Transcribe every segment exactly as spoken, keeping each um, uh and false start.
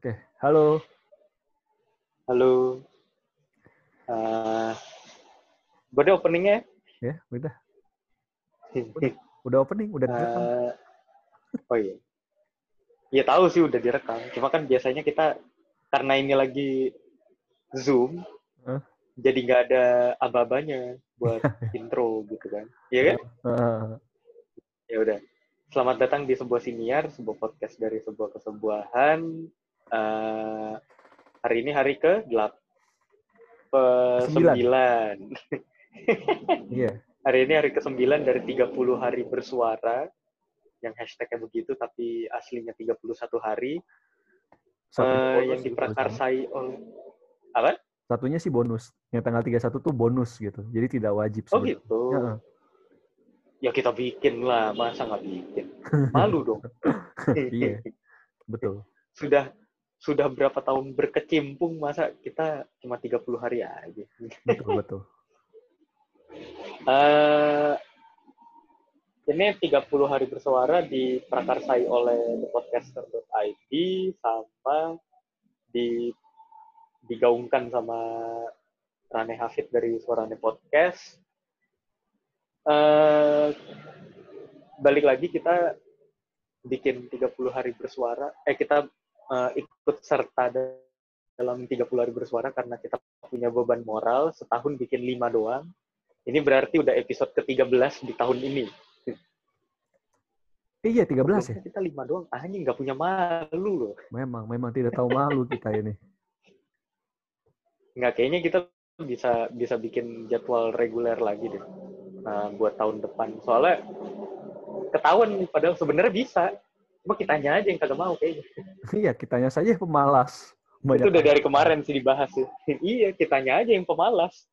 Oke, halo. Halo. Uh, udah openingnya? Ya, udah. Udah, udah opening, udah direkam. Uh, oh iya. Ya tahu sih udah direkam. Cuma kan biasanya kita karena ini lagi Zoom, huh? Jadi nggak ada aba-abanya buat intro gitu kan. Iya kan? Uh. Ya udah. Selamat datang di sebuah siniar, sebuah podcast dari sebuah kesebuahan. Uh, hari ini hari ke delapan, sembilan. Yeah. Hari ini hari ke sembilan dari tiga puluh hari bersuara. Yang hashtagnya begitu, tapi aslinya tiga puluh satu hari. Uh, yang diprakarsai oleh... Apa? Satunya sih bonus. Yang tanggal tiga puluh satu tuh bonus gitu. Jadi tidak wajib. Oh sebenernya. Gitu. Ya. Ya kita bikin lah, masa nggak bikin? Malu dong. Iya, betul. Sudah sudah berapa tahun berkecimpung, masa kita cuma tiga puluh hari aja? Betul, betul. Uh, ini tiga puluh hari bersuara diprakarsai oleh the podcaster dot i d sama di, digaungkan sama Rane Hafid dari Suara Rane Podcast. Uh, balik lagi kita bikin tiga puluh hari bersuara eh kita uh, ikut serta dalam tiga puluh hari bersuara karena kita punya beban moral setahun bikin lima doang. Ini berarti udah episode ke tiga belas di tahun ini. Iya, tiga belas ya? Kita lima doang, anjing nggak punya malu loh. Memang, memang tidak tahu malu kita ini. Nggak, kayaknya kita bisa bisa bikin jadwal reguler lagi deh. Nah, buat tahun depan. Soalnya ketahuan padahal sebenarnya bisa. Cuma kitanya aja yang kagak mau kayaknya. Iya, kitanya saja pemalas. Banyak itu udah dari kemarin sih dibahas sih. Iya, kitanya aja yang pemalas.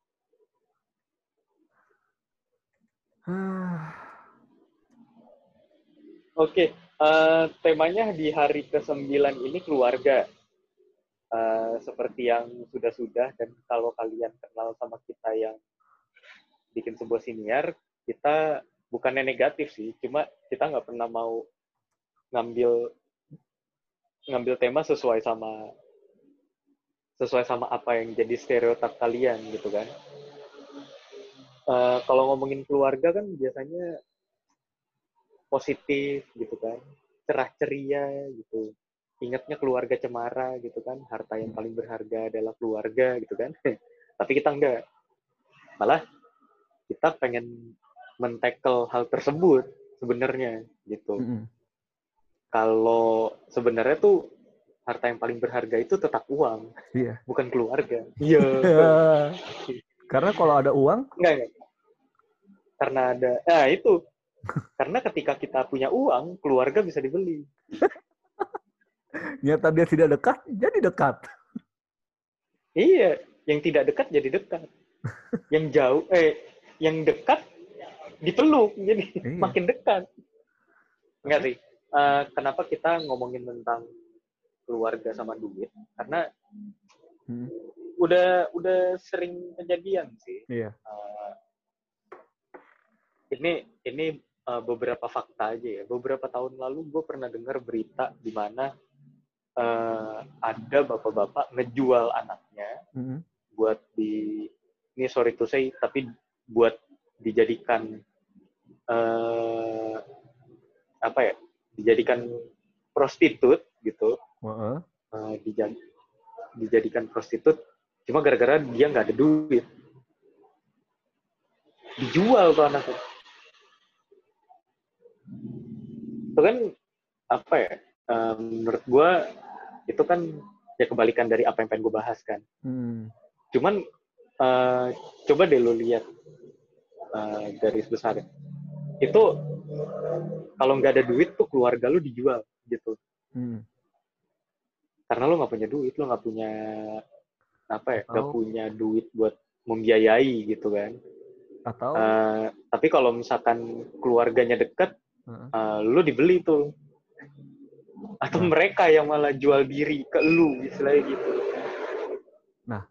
Oke, okay, uh, temanya di hari kesembilan ini keluarga. Uh, seperti yang sudah-sudah, dan kalau kalian kenal sama kita yang bikin sebuah siniar, kita bukannya negatif sih, cuma kita nggak pernah mau ngambil ngambil tema sesuai sama sesuai sama apa yang jadi stereotip kalian gitu kan. Uh, kalau ngomongin keluarga kan biasanya positif gitu kan, cerah ceria gitu, ingatnya keluarga Cemara gitu kan, harta yang paling berharga adalah keluarga gitu kan. Tapi kita enggak, malah kita pengen men-tackle hal tersebut sebenarnya gitu. Mm-hmm. Kalau sebenarnya tuh harta yang paling berharga itu tetap uang, yeah. Bukan keluarga. Iya. Yeah. Karena kalau ada uang? Enggak, enggak. Karena ada. Nah itu. Karena ketika kita punya uang, keluarga bisa dibeli. Nyata dia tidak dekat, jadi dekat. Iya, yang tidak dekat jadi dekat. Yang jauh, eh. Yang dekat dipeluk, jadi iya. Makin dekat. Enggak sih, uh, kenapa kita ngomongin tentang keluarga sama duit? Karena hmm. udah udah sering kejadian sih. Iya. Uh, ini ini uh, beberapa fakta aja ya. Beberapa tahun lalu gue pernah dengar berita di mana uh, ada bapak-bapak ngejual anaknya hmm. buat di ini sorry to say tapi buat dijadikan uh, apa ya dijadikan prostitut gitu, uh-huh. uh, dijad, dijadikan prostitut cuma gara-gara dia nggak ada duit, dijual tuh anaknya. Itu kan apa ya, uh, menurut gue itu kan ya kebalikan dari apa yang pengen gue bahas kan. Hmm. Cuman uh, coba deh lo lihat Uh, garis besar itu kalau nggak ada duit tuh keluarga lu dijual gitu. Hmm. Karena lu nggak punya duit, lu nggak punya apa ya, nggak punya duit buat membiayai gitu kan. Atau uh, tapi kalau misalkan keluarganya dekat, uh-uh. uh, lu dibeli tuh. Atau uh. mereka yang malah jual diri ke lu istilahnya gitu. Nah.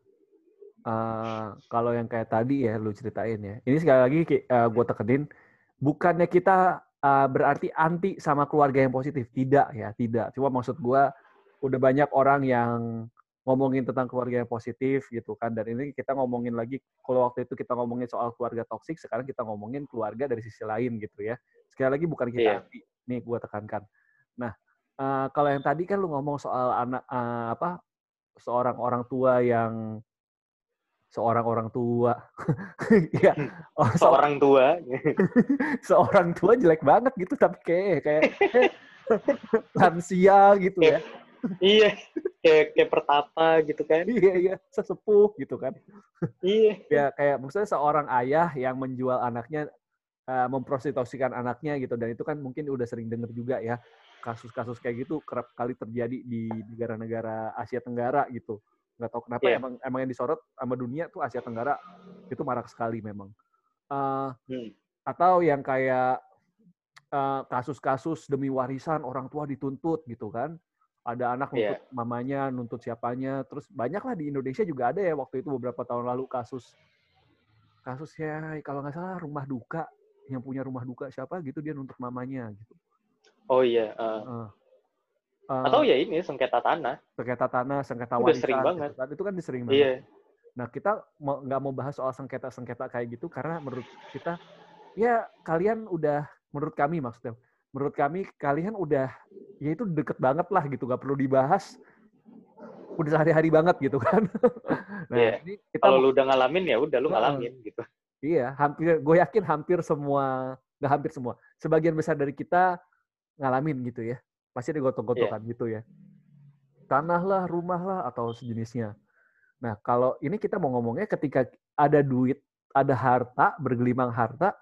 Uh, kalau yang kayak tadi ya lu ceritain ya. Ini sekali lagi uh, gue tekenin, bukannya kita uh, berarti anti sama keluarga yang positif, tidak ya, tidak. Cuma maksud gue udah banyak orang yang ngomongin tentang keluarga yang positif gitu kan. Dan ini kita ngomongin lagi, kalau waktu itu kita ngomongin soal keluarga toksik, sekarang kita ngomongin keluarga dari sisi lain gitu ya. Sekali lagi bukan kita anti, yeah. nih gue tekankan. Nah, uh, kalau yang tadi kan lu ngomong soal anak uh, apa seorang orang tua yang seorang orang tua, ya oh, seorang tua, seorang tua jelek banget gitu tapi kayak kayak lansia gitu ya. Iya, kayak kayak pertapa gitu kan. Iya, iya, sesepuh gitu kan. Iya. Ya kayak maksudnya seorang ayah yang menjual anaknya, uh, memprostitusikan anaknya gitu, dan itu kan mungkin udah sering denger juga ya. Kasus-kasus kayak gitu kerap kali terjadi di negara-negara Asia Tenggara gitu. Nggak tahu kenapa yeah. emang emang yang disorot sama dunia tuh Asia Tenggara itu marak sekali memang. Uh, hmm. Atau yang kayak uh, kasus-kasus demi warisan orang tua dituntut gitu kan. Ada anak nuntut yeah. mamanya, nuntut siapanya. Terus banyaklah di Indonesia juga ada ya waktu itu beberapa tahun lalu kasus. Kasusnya kalau nggak salah rumah duka. Yang punya rumah duka siapa gitu dia nuntut mamanya gitu. Oh iya. Yeah. Uh. Uh. Uh, Atau ya ini, sengketa tanah. Sengketa tanah, sengketa warisan. Udah sering banget. Gitu kan. Itu kan sering banget. Yeah. Nah kita nggak mau bahas soal sengketa-sengketa kayak gitu karena menurut kita, ya kalian udah, menurut kami maksudnya, menurut kami, kalian udah, ya itu deket banget lah gitu, gak perlu dibahas. Udah sehari-hari banget gitu kan. Nah, yeah. ini kita kalau lu udah ngalamin ya udah, lu nah, ngalamin gitu. Iya, hampir, gue yakin hampir semua, gak hampir semua, sebagian besar dari kita ngalamin gitu ya. Pasti digotong-gotokan yeah. gitu ya. Tanah lah, rumah lah, atau sejenisnya. Nah, kalau ini kita mau ngomongnya ketika ada duit, ada harta, bergelimang harta,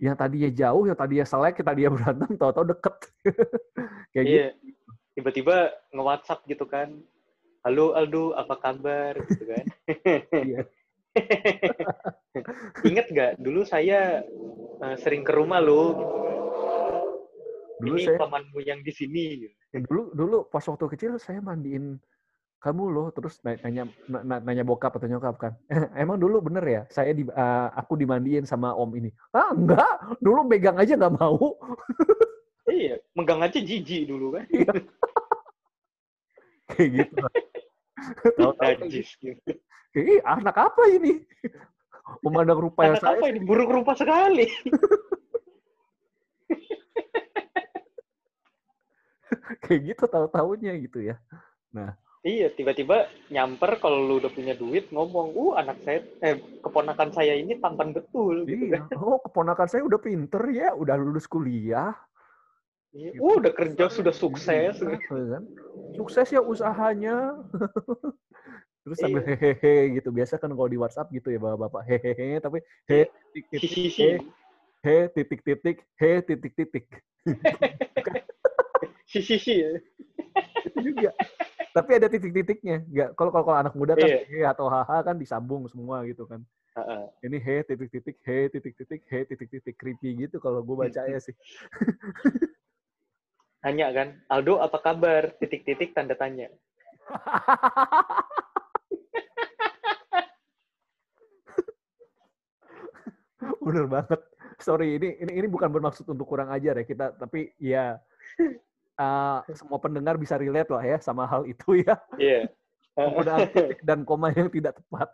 yang tadinya jauh, yang tadinya selek, yang tadinya berantem, tahu-tahu deket. Kayak yeah. gitu. Tiba-tiba nge-WhatsApp gitu kan. Halo Aldo, apa kabar? Gitu kan. Iya. Ingat gak? Dulu saya uh, sering ke rumah lo. Gitu kan. Dulu ini saya, pamanmu yang di sini. Dulu, dulu pas waktu kecil saya mandiin kamu loh. Terus nanya, nanya bokap atau nyokap kan. Emang dulu bener ya, saya di, uh, aku dimandiin sama om ini. Ah enggak, dulu megang aja nggak mau. Iya, megang aja jijik dulu kan. Kayak gitu. Najis gitu. Kayak anak apa ini? Memandang rupa yang saya. Anak apa ini? Buruk rupa sekali. Kayak gitu tahu-taunya gitu ya. Nah, iya tiba-tiba nyamper kalau lu udah punya duit ngomong, "Uh, anak saya eh keponakan saya ini tampan betul." Iya. Gitu kan. Oh, keponakan saya udah pinter ya, udah lulus kuliah. Iya, gitu. Uh, udah kerja sudah sukses iya, gitu kan. Sukses ya usahanya. Terus sambil iya. hehehe gitu. Biasa kan kalau di WhatsApp gitu ya bapak-bapak hehehe tapi he titik-titik he titik-titik he titik-titik. Sisi-sisi ya. Juga. Tapi ada titik-titiknya. Enggak, kalau kalau anak muda kan yeah. he atau haha kan disambung semua gitu kan. Uh-uh. Ini he titik-titik, he titik-titik, he titik-titik creepy gitu kalau gue bacanya sih. Tanya kan, Aldo apa kabar? Titik-titik tanda tanya. Bener banget. Sorry, ini ini ini bukan bermaksud untuk kurang ajar ya kita, tapi ya Uh, semua pendengar bisa relate lah ya sama hal itu ya. Iya. Yeah. Penggunaan titik dan koma yang tidak tepat.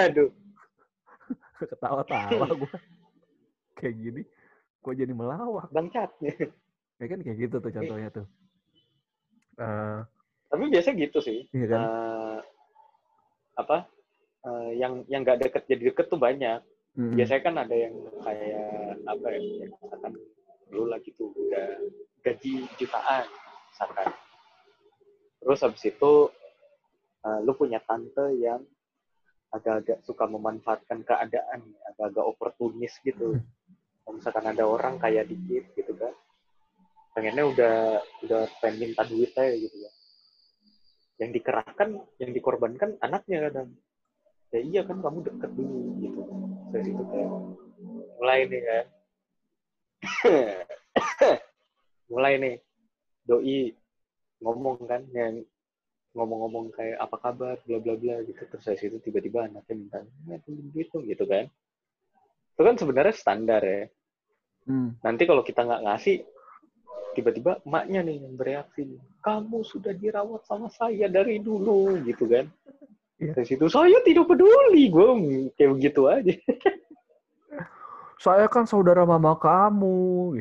Aduh. Ketawa-tawa gue. Kayak gini. Gue jadi melawak. Bancatnya. Ya kan kayak gitu tuh contohnya tuh. Uh, Tapi biasa gitu sih. Iya kan? Uh, apa? Uh, yang yang nggak deket jadi deket tuh banyak. Mm-hmm. Biasanya kan ada yang kayak apa ya, yang misalkan dulu lah gitu udah gaji jutaan misalkan, terus habis itu uh, lu punya tante yang agak-agak suka memanfaatkan keadaan, agak-agak oportunis gitu. Kalau misalkan ada orang kaya dikit gitu kan, pengennya udah udah pengen minta duit aja gitu ya. Yang dikerahkan, yang dikorbankan anaknya kadang. Ya iya kan kamu deket dulu gitu. Dari situ kayak mulai nih kan. Mulai nih doi ngomong kan, yang ngomong-ngomong kayak apa kabar bla bla bla gitu. Terus dari situ tiba-tiba anaknya minta duit gitu kan. Itu kan sebenarnya standar ya. Hmm. Nanti kalau kita nggak ngasih, tiba-tiba emaknya nih yang bereaksi, kamu sudah dirawat sama saya dari dulu, gitu kan. Yeah. Dari situ, saya tidak peduli, gue kayak begitu aja. Saya kan saudara mama kamu.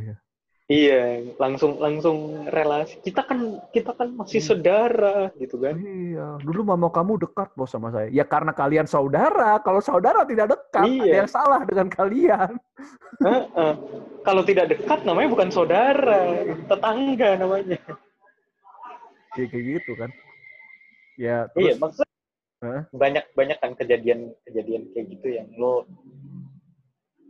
Iya, langsung langsung relasi. Kita kan kita kan masih saudara, gitu kan? Iya. Dulu mama kamu dekat loh sama saya. Ya karena kalian saudara. Kalau saudara tidak dekat, iya, ada yang salah dengan kalian. Uh-uh. Kalau tidak dekat, namanya bukan saudara, tetangga namanya. Ya, kayak gitu kan? Ya. Terus, iya, maksudnya huh? banyak banyak kan kejadian-kejadian kayak gitu yang lo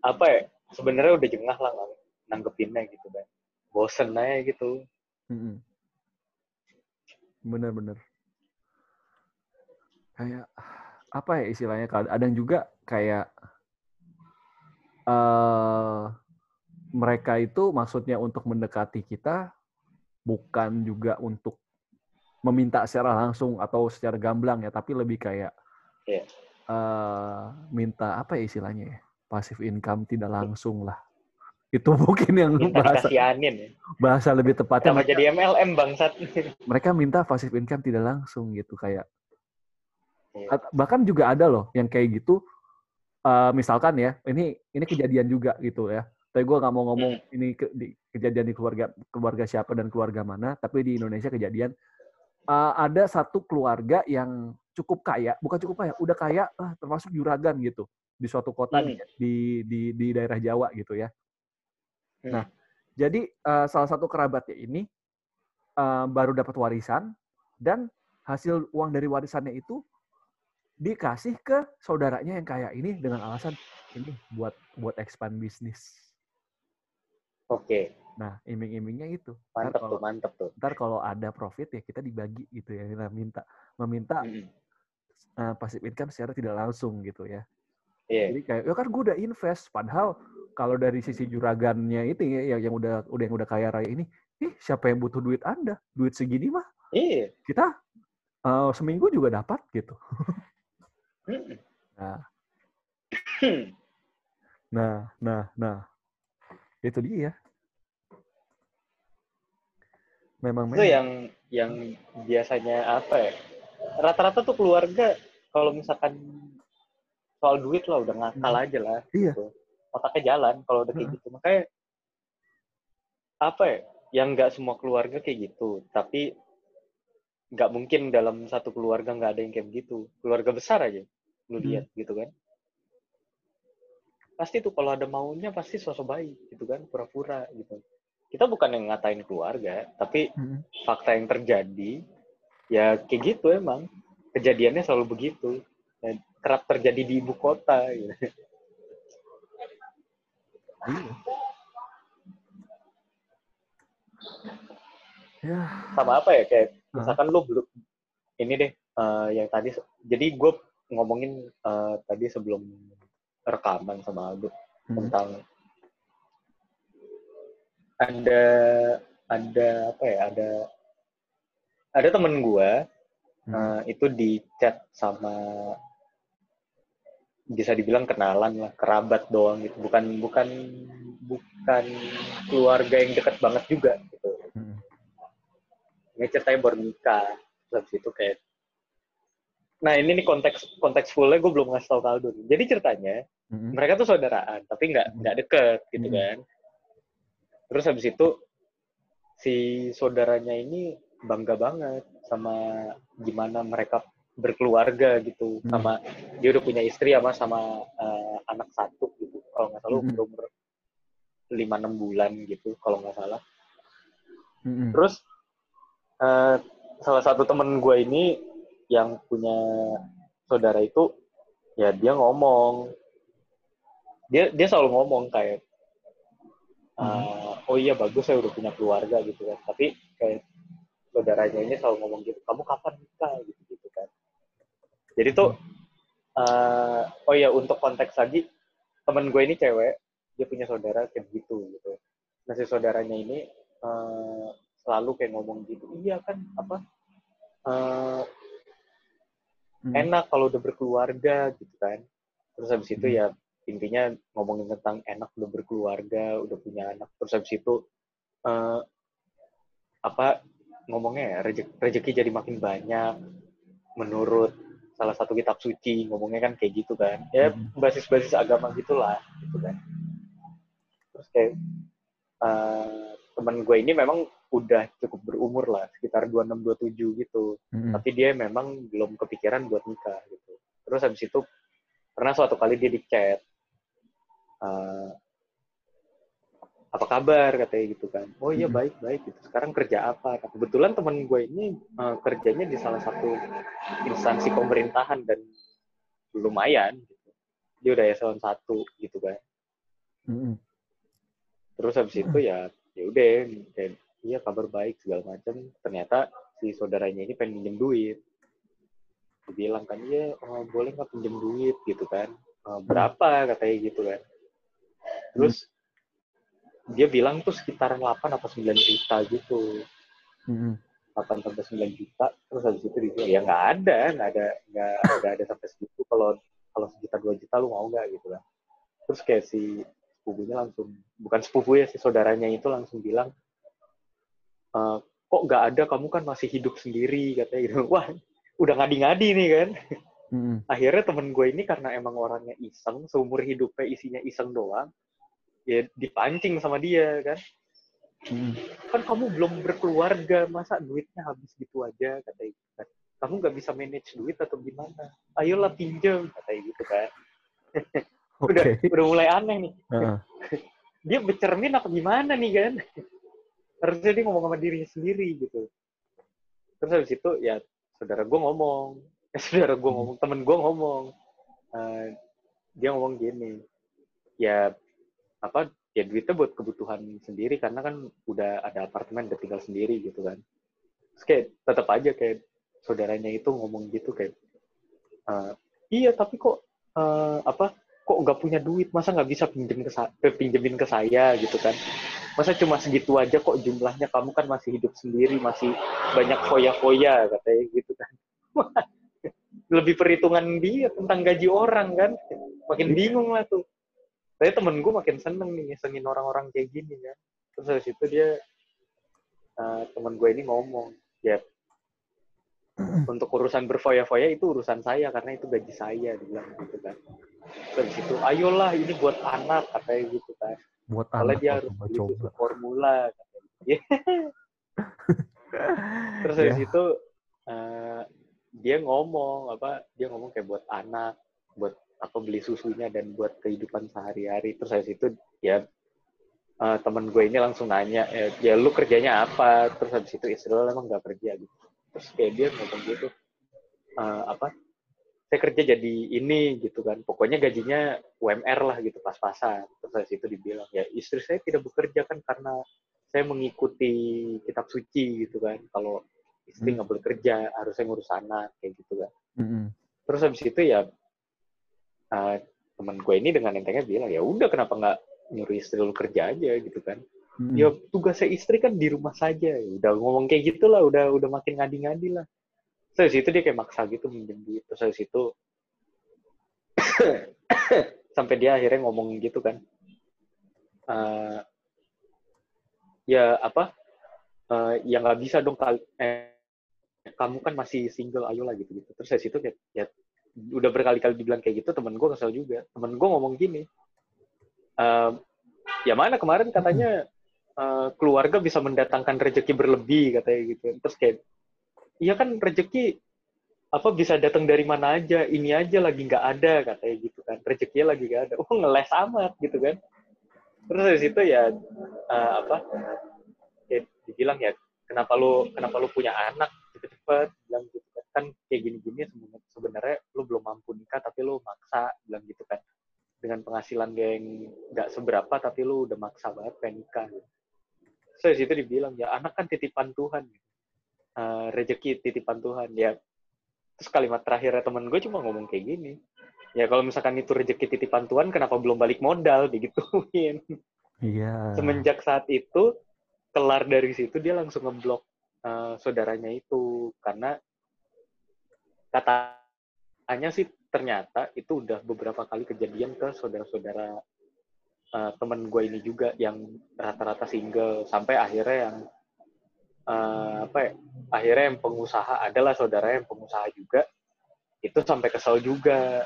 apa ya? Sebenarnya udah jengah lah kan? Nanggepinnya gitu kan, bosen aja gitu. Mm-hmm. Bener-bener. Kayak apa ya istilahnya? Ada yang juga kayak uh, mereka itu maksudnya untuk mendekati kita, bukan juga untuk meminta secara langsung atau secara gamblang ya, tapi lebih kayak yeah. uh, minta apa ya istilahnya ya? Passive income tidak langsung lah. Itu mungkin yang minta bahasa dikasihanin. Bahasa lebih tepatnya sama mereka, jadi M L M bangsat. Mereka minta passive income tidak langsung gitu kayak. Ya. Bahkan juga ada loh yang kayak gitu uh, misalkan ya, ini ini kejadian juga gitu ya. Tapi gue nggak mau ngomong hmm. ini ke, di, kejadian di keluarga keluarga siapa dan keluarga mana, tapi di Indonesia kejadian uh, ada satu keluarga yang cukup kaya, bukan cukup kaya, udah kaya uh, termasuk juragan gitu di suatu kota hmm. di, di di daerah Jawa gitu ya. Nah, hmm. jadi uh, salah satu kerabatnya ini uh, baru dapat warisan dan hasil uang dari warisannya itu dikasih ke saudaranya yang kaya ini dengan alasan ini buat buat expand bisnis. Oke. Okay. Nah, iming-imingnya itu. Mantep tuh, mantep tuh. Ntar kalau ada profit ya kita dibagi gitu ya, kita minta meminta hmm. uh, passive income secara tidak langsung gitu ya. Yeah. Jadi kayak, ya kan gue udah invest, padahal kalau dari sisi juragannya itu ya, yang udah udah yang udah kaya raya ini, ih siapa yang butuh duit Anda? Duit segini mah? Iya. Yeah. Kita uh, seminggu juga dapat gitu. nah. nah, nah, nah, itu dia. Memang. Itu memang. yang yang biasanya apa ya? Rata-rata tuh keluarga kalau misalkan soal duit lah udah ngakal aja lah. Iya. Gitu. Otaknya jalan kalau udah kayak gitu. Makanya apa ya? Yang nggak semua keluarga kayak gitu. Tapi nggak mungkin dalam satu keluarga nggak ada yang kayak gitu. Keluarga besar aja. Lu lihat hmm. gitu kan. Pasti tuh kalau ada maunya pasti sosok baik gitu kan. Pura-pura gitu. Kita bukan yang ngatain keluarga. Tapi hmm. fakta yang terjadi ya kayak gitu emang. Kejadiannya selalu begitu. Ya, kerap terjadi di ibu kota gitu. Iya. Ya. Sama apa ya kayak misalkan uh. lu belum ini deh uh, yang tadi jadi gue ngomongin uh, tadi sebelum rekaman sama Aldo hmm. tentang ada ada apa ya ada ada temen gue hmm. uh, itu di chat sama bisa dibilang kenalan lah, kerabat doang gitu, bukan bukan bukan keluarga yang dekat banget juga gitu. Hmm. Ini ceritanya baru nikah, terus itu kayak, nah ini nih konteks konteks fullnya gue belum ngasih tau Kaldun. Jadi ceritanya hmm. mereka tuh saudaraan, tapi nggak nggak deket gitu hmm. kan. Terus habis itu si saudaranya ini bangga banget sama gimana mereka berkeluarga gitu, hmm. sama dia udah punya istri sama sama uh, anak satu gitu, kalau nggak salah umur umur lima enam bulan gitu, kalau nggak salah. Hmm. Terus uh, salah satu temen gue ini yang punya saudara itu, ya dia ngomong, dia dia selalu ngomong kayak, uh, oh iya bagus saya udah punya keluarga gitu kan, tapi kayak saudaranya ini selalu ngomong gitu, kamu kapan nikah gitu gitu kan. Jadi tuh, uh, oh ya untuk konteks lagi, temen gue ini cewek, dia punya saudara kayak gitu gitu. Nah si saudaranya ini uh, selalu kayak ngomong gitu, iya kan apa, uh, hmm. enak kalau udah berkeluarga gitu kan. Terus habis hmm. itu ya intinya ngomongin tentang enak udah berkeluarga, udah punya anak, terus habis itu uh, apa ngomongnya ya, rezeki jadi makin banyak menurut salah satu kitab suci, ngomongnya kan kayak gitu kan, ya basis-basis agama gitulah gitu kan. Terus kayak uh, teman gue ini memang udah cukup berumur lah, sekitar dua puluh enam dua puluh tujuh gitu, mm-hmm. tapi dia memang belum kepikiran buat nikah gitu. Terus habis itu pernah suatu kali dia di chat, uh, apa kabar katanya gitu kan, oh iya baik baik gitu, sekarang kerja apa? Nah, kebetulan teman gue ini uh, kerjanya di salah satu instansi pemerintahan dan lumayan gitu. Dia udah eselon satu gitu kan. Mm-hmm. Terus habis itu ya ya udah kayak iya kabar baik segala macam, ternyata si saudaranya ini pengen pinjam duit. Dia bilang kan, iya oh, boleh nggak pinjam duit gitu kan, oh, berapa katanya gitu kan. Terus hmm. dia bilang tuh sekitaran delapan apa sembilan juta gitu, hmm. delapan sampai sembilan juta. Terus habis itu dia ya nggak ada nggak ada nggak nggak ada sampai segitu, kalau kalau sejuta dua juta lu mau nggak gitu kan. Terus kayak si sepupunya langsung, bukan sepupu ya, si saudaranya itu langsung bilang, Uh, kok nggak ada, kamu kan masih hidup sendiri katanya gitu. Wah udah ngadi-ngadi nih kan. Mm-hmm. Akhirnya temen gue ini karena emang orangnya iseng, seumur hidupnya isinya iseng doang, ya dipancing sama dia kan. Mm-hmm. Kan kamu belum berkeluarga, masa duitnya habis gitu aja katanya gitu kan. Kamu nggak bisa manage duit atau gimana? Ayolah pinjam katanya gitu kan. Okay. Udah udah mulai aneh nih. Uh-huh. Dia bercermin apa gimana nih kan? Harusnya dia ngomong sama dirinya sendiri gitu. Terus habis itu ya saudara gue ngomong, eh, saudara gue ngomong, temen gue ngomong, uh, dia ngomong gini, ya apa, ya duitnya buat kebutuhan sendiri karena kan udah ada apartemen, udah tinggal sendiri gitu kan. Terus kayak tetap aja kayak saudaranya itu ngomong gitu kayak, uh, iya tapi kok uh, apa, kok nggak punya duit, masa nggak bisa pinjem ke sa- pinjemin ke saya gitu kan. Masa cuma segitu aja kok jumlahnya, kamu kan masih hidup sendiri, masih banyak foya-foya katanya gitu kan. Lebih perhitungan dia tentang gaji orang kan, makin bingung lah tuh. Tapi temen gue makin seneng nih ngesengin orang-orang kayak gini kan. Terus dari situ dia, uh, temen gue ini ngomong, ya untuk urusan berfoya-foya itu urusan saya karena itu gaji saya, dia bilang gitu kan. Terus dari situ, ayolah ini buat anak katanya gitu kan. Buat soalnya dia harus beli formula katanya. Terus dari yeah. situ uh, dia ngomong apa dia ngomong kayak buat anak, buat apa beli susunya dan buat kehidupan sehari-hari. Terus dari situ ya uh, temen gue ini langsung nanya, ya, ya lu kerjanya apa? Terus habis itu istri lu emang nggak kerja gitu. Terus kayak dia ngomong gitu, uh, apa saya kerja jadi ini gitu kan, pokoknya gajinya U M R lah gitu, pas-pasan. Terus dari situ dibilang, ya istri saya tidak bekerja kan karena saya mengikuti kitab suci gitu kan, kalau istri nggak mm. boleh kerja, harusnya ngurus anak kayak gitu kan. Mm-hmm. Terus habis itu ya uh, teman gue ini dengan entengnya bilang, ya udah kenapa nggak nyuruh istri lu kerja aja gitu kan. Mm-hmm. Ya tugasnya istri kan di rumah saja, udah ngomong kayak gitulah, udah udah makin ngadi-ngadi lah. Terus itu dia kayak maksa gitu minjem duit. Terus dari situ sampai dia akhirnya ngomong gitu kan, uh, ya apa uh, ya nggak bisa dong, eh, kamu kan masih single, ayolah gitu gitu. Terus dari situ kayak ya, udah berkali-kali dibilang kayak gitu, temen gue kesel juga. Temen gue ngomong gini, uh, ya mana kemarin katanya uh, keluarga bisa mendatangkan rezeki berlebih katanya gitu. Terus kayak iya kan rezeki apa bisa datang dari mana aja, ini aja lagi nggak ada katanya gitu kan, rezekinya lagi nggak ada. Oh ngeles amat gitu kan. Terus dari situ ya uh, apa ya, dibilang ya kenapa lu kenapa lu punya anak cepet-cepet, bilang gitu kan, kan kayak gini-gini sebenarnya lu belum mampu nikah tapi lu maksa, bilang gitu kan, dengan penghasilan yang nggak seberapa tapi lu udah maksa banget pengen nikah gitu. Terus dari situ dibilang ya anak kan titipan Tuhan gitu. Uh, rezeki titipan Tuhan ya. Terus kalimat terakhirnya temen gue cuma ngomong kayak gini, ya kalau misalkan itu rezeki titipan Tuhan kenapa belum balik modal, digituin. Yeah. Semenjak saat itu kelar dari situ dia langsung ngeblok uh, saudaranya itu karena katanya sih ternyata itu udah beberapa kali kejadian ke saudara-saudara uh, temen gue ini juga yang rata-rata single, sampai akhirnya yang uh, apa ya, akhirnya yang pengusaha, adalah saudara yang pengusaha juga, itu sampai kesel juga,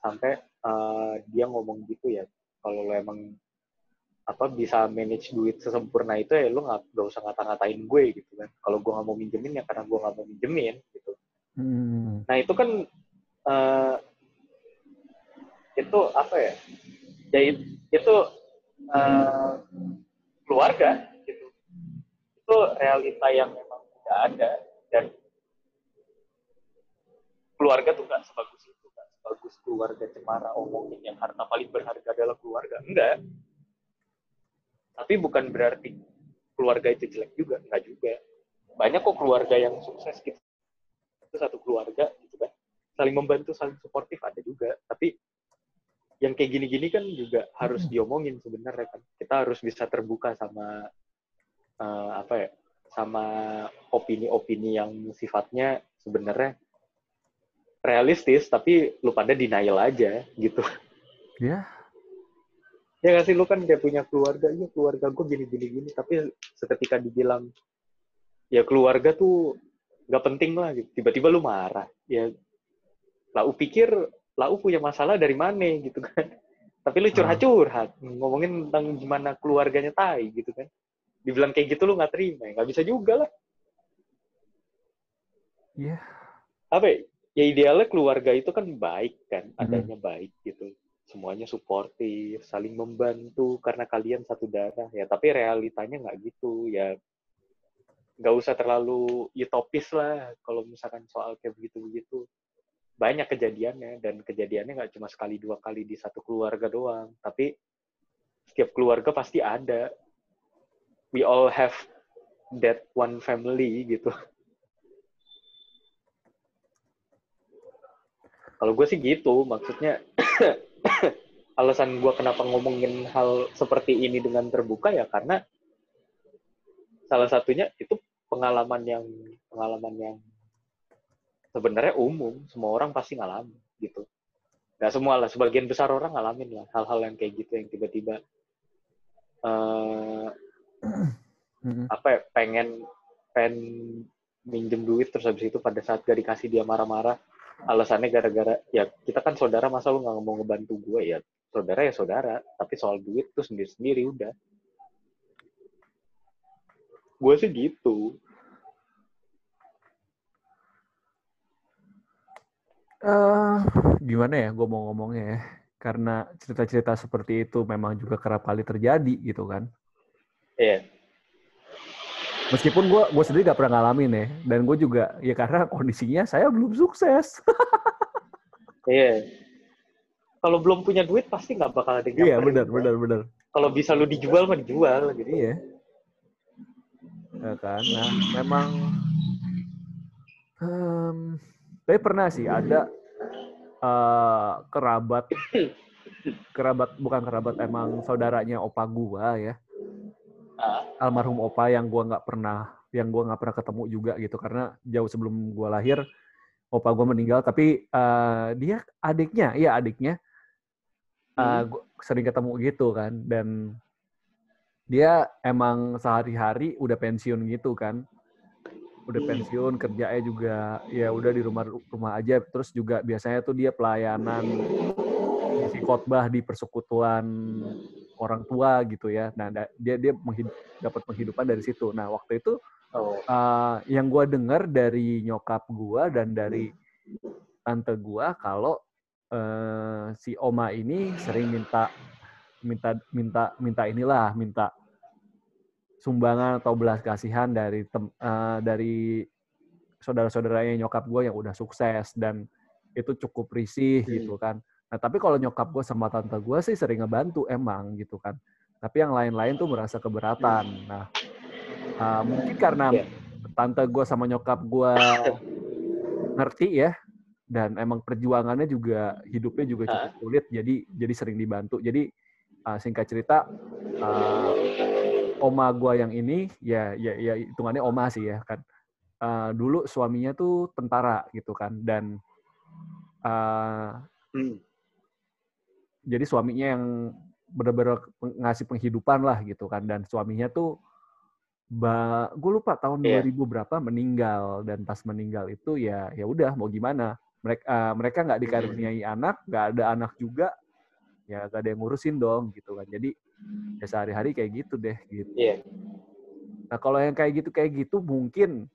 sampai uh, dia ngomong gitu, ya kalau lo emang apa bisa manage duit sesempurna itu ya lo nggak gak usah ngata-ngatain gue gitu kan, kalau gue nggak mau minjemin ya karena gue nggak mau minjemin gitu. Hmm. Nah itu kan uh, itu apa ya, jadi itu uh, keluarga gitu, itu realita yang memang tidak ada, dan keluarga tuh nggak sebagus itu, nggak sebagus keluarga Cemara omongin yang harta paling berharga adalah keluarga, enggak. Tapi bukan berarti keluarga itu jelek juga, enggak juga. Banyak kok keluarga yang sukses gitu. Itu satu keluarga gitu kan. Saling membantu, saling suportif ada juga. Tapi yang kayak gini-gini kan juga harus diomongin sebenarnya kan. Kita harus bisa terbuka sama uh, apa ya? Sama opini-opini yang sifatnya sebenarnya realistis tapi lu pada denial aja gitu. Ya. Yeah. Ya nggak sih, lu kan kayak punya keluarga, ya keluarga gue gini-gini-gini, tapi seketika dibilang, ya keluarga tuh nggak penting lah, gitu. Tiba-tiba lu marah. Ya, lau pikir, lau punya masalah dari mana, gitu kan. Tapi lu curhat-curhat, ngomongin tentang gimana keluarganya tai, gitu kan. Dibilang kayak gitu lu nggak terima, nggak bisa juga lah. Iya. Yeah. Apa ya, ya idealnya keluarga itu kan baik kan, adanya mm-hmm. baik gitu. Semuanya suportif, saling membantu karena kalian satu darah ya. Tapi realitanya nggak gitu ya. Nggak usah terlalu utopis lah kalau misalkan soal kayak begitu-begitu. Banyak kejadiannya, dan kejadiannya nggak cuma sekali dua kali di satu keluarga doang. Tapi setiap keluarga pasti ada. We all have that one family gitu. Kalau gue sih gitu, maksudnya alasan gue kenapa ngomongin hal seperti ini dengan terbuka ya karena salah satunya itu pengalaman yang pengalaman yang sebenarnya umum, semua orang pasti ngalamin gitu. Nggak semua lah, sebagian besar orang ngalamin lah hal-hal yang kayak gitu, yang tiba-tiba uh, apa ya, pengen pengen minjem duit terus habis itu pada saat gak dikasih dia marah-marah. Alasannya gara-gara, ya kita kan saudara, masa lu gak mau ngebantu gue, ya saudara ya saudara, tapi soal duit tuh sendiri-sendiri udah. Gue sih gitu. Uh, gimana ya gue mau ngomongnya ya, karena cerita-cerita seperti itu memang juga kerap kali terjadi gitu kan. Iya. Yeah. Meskipun gue gue sendiri gak pernah ngalamin ya, dan gue juga ya karena kondisinya saya belum sukses. Iya. Yeah. Kalau belum punya duit pasti nggak bakal ada yang. Iya yeah, benar ya. benar benar. Kalau bisa lu dijual mah dijual gitu. Iya. Yeah. Ya kan. Nah memang. Um, tapi pernah sih ada uh, kerabat kerabat bukan kerabat emang saudaranya opa gue ya. Almarhum opa yang gue nggak pernah, yang gue nggak pernah ketemu juga gitu karena jauh sebelum gue lahir opa gue meninggal. Tapi uh, dia adiknya, ya adiknya uh, gua sering ketemu gitu kan, dan dia emang sehari-hari udah pensiun gitu kan, udah pensiun, kerjanya juga ya udah di rumah-rumah aja, terus juga biasanya tuh dia pelayanan ngisi khotbah di persekutuan orang tua gitu ya. Nah dia dia menghidup, dapat penghidupan dari situ. Nah waktu itu oh. uh, yang gue dengar dari nyokap gue dan dari tante gue kalau uh, si oma ini sering minta minta minta minta inilah minta sumbangan atau belas kasihan dari tem, uh, dari saudara-saudaranya nyokap gue yang udah sukses, dan itu cukup risih hmm. gitu kan. Nah, tapi kalau nyokap gue sama tante gue sih sering ngebantu emang gitu kan. Tapi yang lain-lain tuh merasa keberatan. Nah, uh, mungkin karena tante gue sama nyokap gue ngerti ya. Dan emang perjuangannya juga, hidupnya juga cukup sulit. Jadi jadi sering dibantu. Jadi uh, singkat cerita, uh, oma gue yang ini, ya, ya, ya hitungannya oma sih ya kan. Uh, dulu suaminya tuh tentara gitu kan. Dan Uh, hmm. Jadi suaminya yang benar-benar ngasih penghidupan lah gitu kan. Dan suaminya tuh, ba- gue lupa tahun yeah. dua ribu berapa meninggal. Dan pas meninggal itu ya ya udah mau gimana. Mereka uh, mereka nggak dikaruniai hmm. anak, nggak ada anak juga. Ya nggak ada yang ngurusin dong gitu kan. Jadi ya sehari-hari kayak gitu deh gitu. Yeah. Nah kalau yang kayak gitu kayak gitu mungkin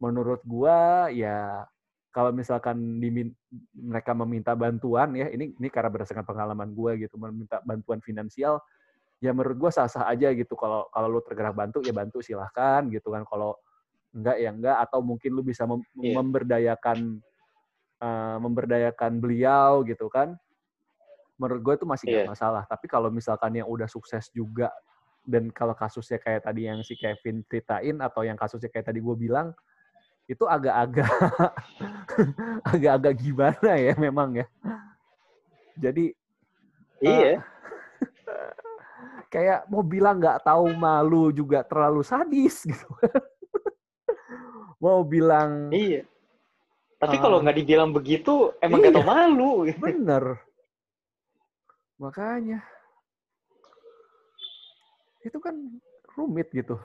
menurut gue ya kalau misalkan dimin- mereka meminta bantuan ya ini ini karena berdasarkan pengalaman gue gitu, meminta bantuan finansial ya menurut gue sah-sah aja gitu. Kalau kalau lu tergerak bantu ya bantu silahkan gitu kan, kalau enggak ya enggak, atau mungkin lu bisa mem- yeah. memberdayakan uh, memberdayakan beliau gitu kan, menurut gue itu masih yeah. gak masalah. Tapi kalau misalkan yang udah sukses juga, dan kalau kasusnya kayak tadi yang si Kevin ceritain atau yang kasusnya kayak tadi gue bilang, itu agak-agak agak-agak gimana ya memang ya. Jadi iya. Uh, kayak mau bilang nggak tahu malu juga terlalu sadis gitu. Mau bilang iya. Tapi uh, kalau nggak dibilang begitu emang nggak iya, tahu malu. Bener. Makanya itu kan rumit gitu.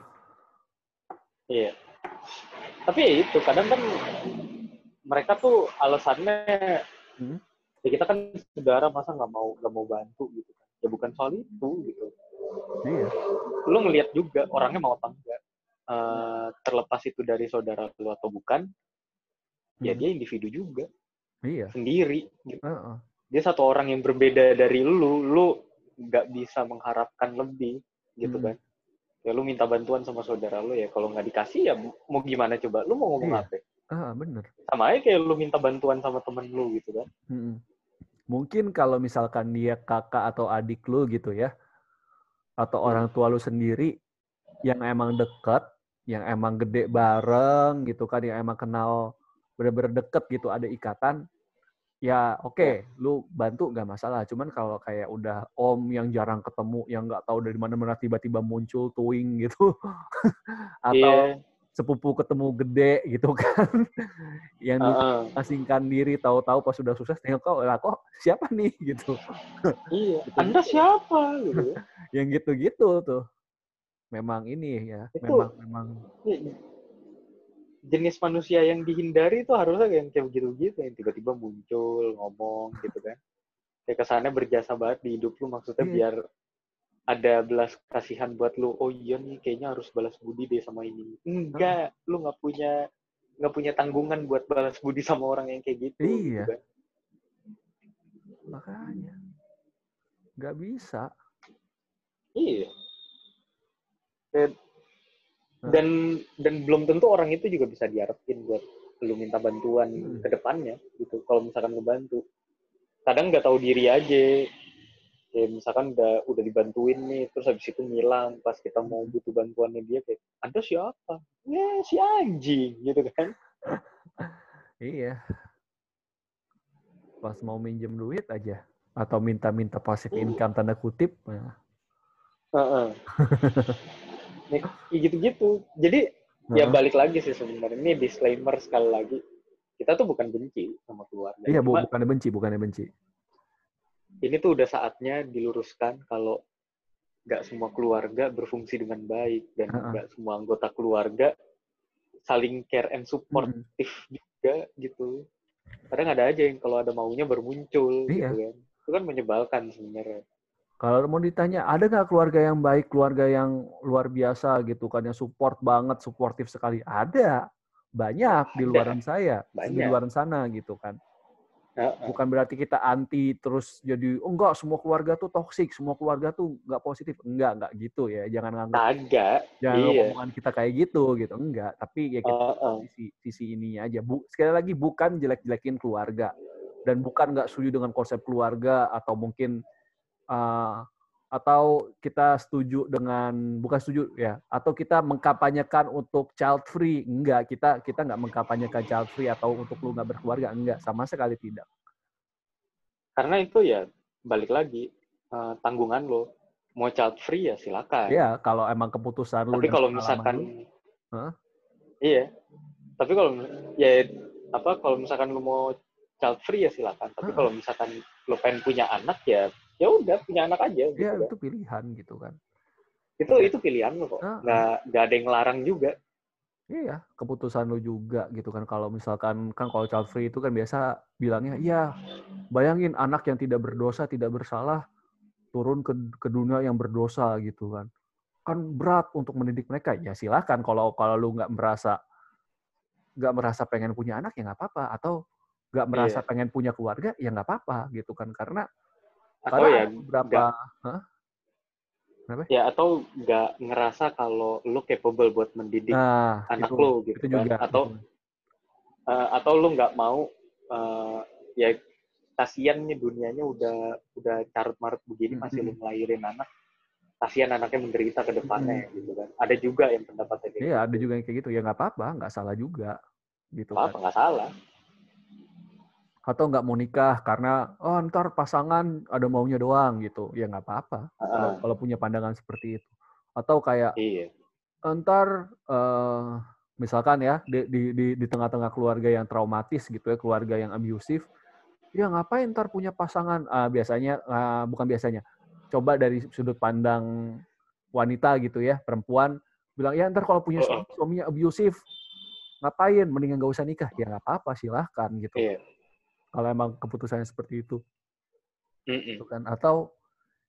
Iya. Tapi ya itu, kadang kan mereka tuh alasannya hmm? ya kita kan saudara, masa nggak mau nggak mau bantu gitu kan, ya bukan soal itu gitu. Iya. Lu ngelihat juga orangnya mau apa enggak, uh, terlepas itu dari saudara lu atau bukan, hmm. ya dia individu juga, iya. sendiri gitu. Uh-uh. Dia satu orang yang berbeda dari lu, lu nggak bisa mengharapkan lebih gitu hmm. kan. Ya lu minta bantuan sama saudara lu ya, kalau nggak dikasih ya mau gimana coba? Lu mau ngomong iya. apa? Ah, bener. Sama aja kayak lu minta bantuan sama temen lu gitu kan. Hmm. Mungkin kalau misalkan dia kakak atau adik lu gitu ya, atau hmm. orang tua lu sendiri yang emang deket, yang emang gede bareng gitu kan, yang emang kenal bener-bener deket gitu, ada ikatan, ya oke, okay, lu bantu gak masalah. Cuman kalau kayak udah om yang jarang ketemu, yang gak tahu dari mana-mana tiba-tiba muncul tuing gitu. Atau yeah. sepupu ketemu gede gitu kan. Yang uh-uh. asingkan diri, tahu-tahu pas sudah sukses, tengok kok, lah kok siapa nih gitu. Iya, gitu. Anda siapa? Gitu. Yang gitu-gitu tuh. Memang ini ya, itu, memang memang jenis manusia yang dihindari itu harusnya yang kayak begitu-begitu, yang tiba-tiba muncul, ngomong gitu kan. Kayak kesannya berjasa banget di hidup lu, maksudnya hmm. biar ada belas kasihan buat lu. Oh iya nih kayaknya harus balas budi deh sama ini. Enggak, hmm. lu nggak punya nggak punya tanggungan buat balas budi sama orang yang kayak gitu. Iya. Gitu kan. Makanya nggak bisa. Iya. Dan Dan dan belum tentu orang itu juga bisa diharapin buat lu minta bantuan hmm. ke depannya gitu. Kalau misalkan ngebantu, kadang nggak tahu diri aja. Kayak misalkan udah udah dibantuin nih, terus habis itu ngilang. Pas kita mau butuh bantuannya dia kayak, "Anda siapa?" "Ya, si anjing," gitu kan. Iya. Pas mau minjem duit aja atau minta-minta passive income tanda kutip. Heeh. Nih, gitu-gitu. Jadi hmm. ya balik lagi sih sebenarnya. Ini disclaimer sekali lagi. Kita tuh bukan benci sama keluarga. Iya, bu, bukan benci, bukan benci. Ini tuh udah saatnya diluruskan kalau nggak semua keluarga berfungsi dengan baik dan nggak hmm. semua anggota keluarga saling care and supportive hmm. juga gitu. Kadang ada aja yang kalau ada maunya baru muncul iya. gitu kan. Itu kan menyebalkan sebenarnya. Kalau mau ditanya, ada nggak keluarga yang baik, keluarga yang luar biasa gitu kan, yang support banget, suportif sekali? Ada, banyak di luaran saya, banyak. Di luaran sana gitu kan. Uh-uh. Bukan berarti kita anti terus jadi, oh, enggak, semua keluarga tuh toksik, semua keluarga tuh nggak positif, enggak, enggak gitu ya. Jangan nganggap, agak, jangan iya. omongan kita kayak gitu gitu, enggak. Tapi ya kita uh-uh. sisi, sisi ininya aja. Bu, sekali lagi bukan jelek-jelekin keluarga dan bukan nggak setuju dengan konsep keluarga atau mungkin Uh, atau kita setuju dengan bukan setuju ya, atau kita mengkampanyekan untuk child free, enggak, kita kita nggak mengkampanyekan child free atau untuk lu nggak berkeluarga, enggak, sama sekali tidak. Karena itu ya balik lagi uh, tanggungan lo, mau child free ya silakan. Iya, kalau emang keputusan lu. Tapi kalau misalkan, lu, huh? iya, tapi kalau ya apa kalau misalkan lu mau child free ya silakan. Tapi hmm. kalau misalkan lo pengen punya anak ya, ya udah punya anak aja. Gitu ya kan. Itu pilihan gitu kan. Itu itu pilihan lo kok. Hmm. Nggak nggak ada yang larang juga. Iya, keputusan lo juga gitu kan. Kalau misalkan kan kalau child free itu kan biasa bilangnya, ya bayangin anak yang tidak berdosa, tidak bersalah turun ke ke dunia yang berdosa gitu kan. Kan berat untuk mendidik mereka. Ya silakan kalau kalau lu nggak merasa nggak merasa pengen punya anak ya nggak apa-apa, atau nggak merasa yeah. pengen punya keluarga ya nggak apa-apa gitu kan, karena atau karena ya berapa ya atau nggak ngerasa kalau lu capable buat mendidik nah, anak itu, lu gitu kan juga. Atau uh, atau lu nggak mau uh, ya kasihan nih dunianya udah udah carut marut begini masih mm-hmm. lu ngelahirin anak, kasihan anaknya menderita ke depannya hmm. gitu kan. Ada juga yang pendapatnya gitu. Iya, ada juga yang kayak gitu. Ya nggak apa-apa, nggak salah juga. Gitu gak apa, nggak kan. Salah. Atau nggak mau nikah karena, oh ntar pasangan ada maunya doang gitu. Ya nggak apa-apa uh-huh. kalau, kalau punya pandangan seperti itu. Atau kayak, iya. ntar uh, misalkan ya, di, di, di, di tengah-tengah keluarga yang traumatis gitu ya, keluarga yang abusive, ya ngapain ntar punya pasangan? Uh, biasanya, uh, bukan biasanya, coba dari sudut pandang wanita gitu ya, perempuan bilang ya ntar kalau punya suami, suaminya abusive ngapain, mendingan gak usah nikah. Ya gak apa-apa, silahkan gitu yeah. kalau emang keputusannya seperti itu gitu kan. Atau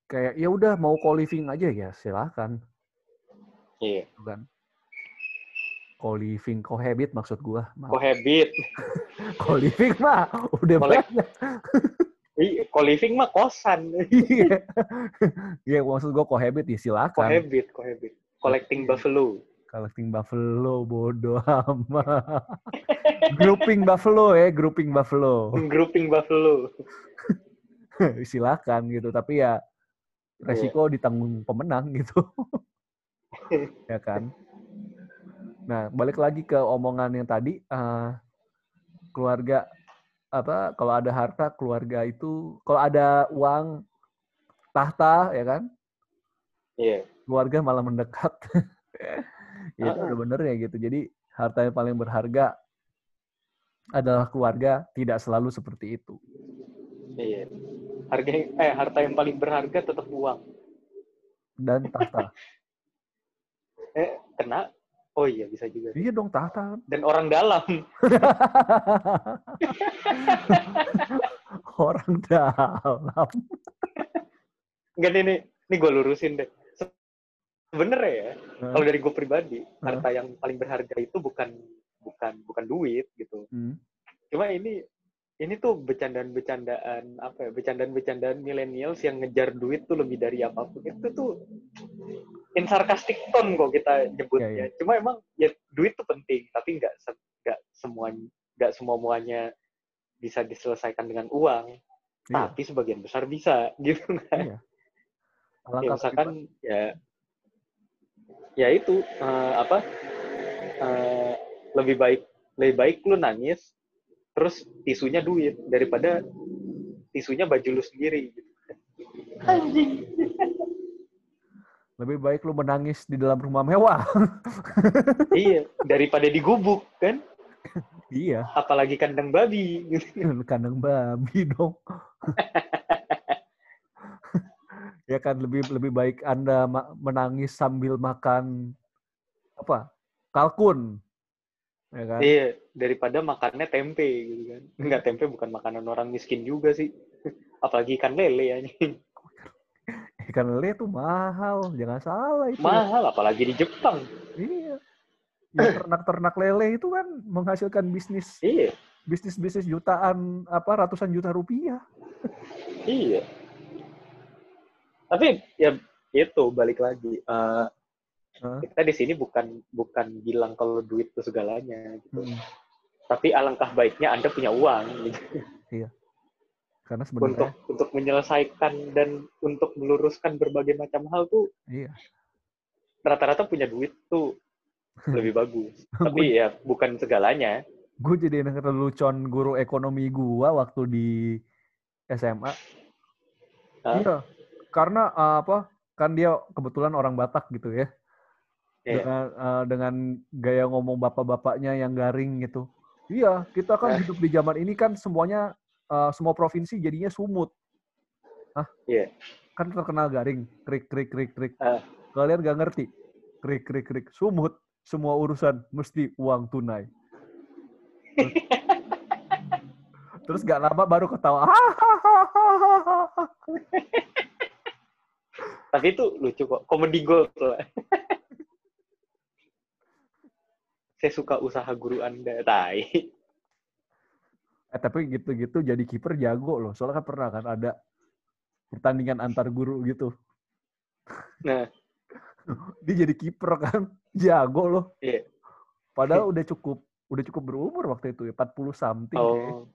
kayak ya udah mau co-living aja ya silahkan yeah. gitu kan. Co-living, co-habit maksud gua. Co-habit co-living mah udah Kole- banyak Iya, co-living mah kosan. Iya, yeah, maksud gue co-habit ya silakan. Co-habit, co-habit. Collecting buffalo. Collecting buffalo, bodoh amat. Grouping buffalo ya, grouping buffalo. Grouping buffalo. Silakan gitu, tapi ya resiko yeah. ditanggung pemenang gitu. Ya kan. Nah, balik lagi ke omongan yang tadi, uh, keluarga. Apa kalau ada harta keluarga itu, kalau ada uang tahta ya kan yeah. keluarga malah mendekat. Itu uh-uh. udah bener ya gitu. Jadi harta yang paling berharga adalah keluarga, tidak selalu seperti itu. Iya yeah. harga eh harta yang paling berharga tetap uang dan tahta. eh kena Oh iya, bisa juga. Iya dong, tahta. Dan orang dalam. Orang dalam. Enggak, nih, nih, nih gue lurusin deh. Sebenernya ya, hmm. kalau dari gue pribadi, harta hmm. yang paling berharga itu bukan bukan bukan duit gitu. Hmm. Cuma ini ini tuh bercandaan-bercandaan apa ya, bercandaan-bercandaan millennials yang ngejar duit tuh lebih dari apapun. Itu tuh in sarcastic tone kok kita nyebutnya. Ya, ya. Cuma emang ya duit tuh penting, tapi nggak nggak semuanya nggak semuanya bisa diselesaikan dengan uang. Ya. Tapi sebagian besar bisa gitu kan. Ya. Ya, misalkan tiba. ya ya itu uh, apa uh, lebih baik lebih baik lu nangis terus tisunya duit daripada tisunya baju lu sendiri. Gitu. Anjing. Lebih baik lu menangis di dalam rumah mewah. Iya, daripada di gubuk, kan? Iya. Apalagi kandang babi. Kandang babi dong. Ya kan, lebih lebih baik Anda menangis sambil makan apa? Kalkun. Ya kan? Iya, daripada makannya tempe gitu kan. Enggak, tempe bukan makanan orang miskin juga sih. Apalagi ikan lele anjing. Ikan lele tuh mahal, jangan salah itu. Mahal, apalagi di Jepang. Iya. Ya, ternak-ternak lele itu kan menghasilkan bisnis. Iya. Bisnis-bisnis jutaan, apa ratusan juta rupiah. Iya. Tapi ya itu balik lagi. Uh, huh? Kita di sini bukan bukan bilang kalau duit itu segalanya gitu. Hmm. Tapi alangkah baiknya Anda punya uang gitu. Iya. Karena sebenarnya untuk, untuk menyelesaikan dan untuk meluruskan berbagai macam hal tuh iya. rata-rata punya duit tuh lebih bagus. Tapi gua, ya bukan segalanya. Gue jadi lelucon guru ekonomi gue waktu di S M A. Huh? Iya. Karena apa? Kan dia kebetulan orang Batak gitu ya. Yeah. Dengan, uh, dengan gaya ngomong bapak-bapaknya yang garing gitu. Iya, kita kan hidup di zaman ini kan semuanya uh, semua provinsi jadinya sumut. Hah? Iya. Yeah. Kan terkenal garing, krik krik krik krik. Uh. Kalian gak ngerti. Krik krik krik sumut, semua urusan mesti uang tunai. Terus, terus gak lama baru ketawa. Tapi itu lucu kok, comedy gold lah. Saya suka usaha guru Anda, tai. Eh, tapi gitu-gitu jadi kiper jago loh. Soalnya kan pernah kan ada pertandingan antar guru gitu. Nah. Dia jadi kiper kan, jago loh. Iya. Yeah. Padahal udah cukup, udah cukup berumur waktu itu ya, empat puluh something. Oh.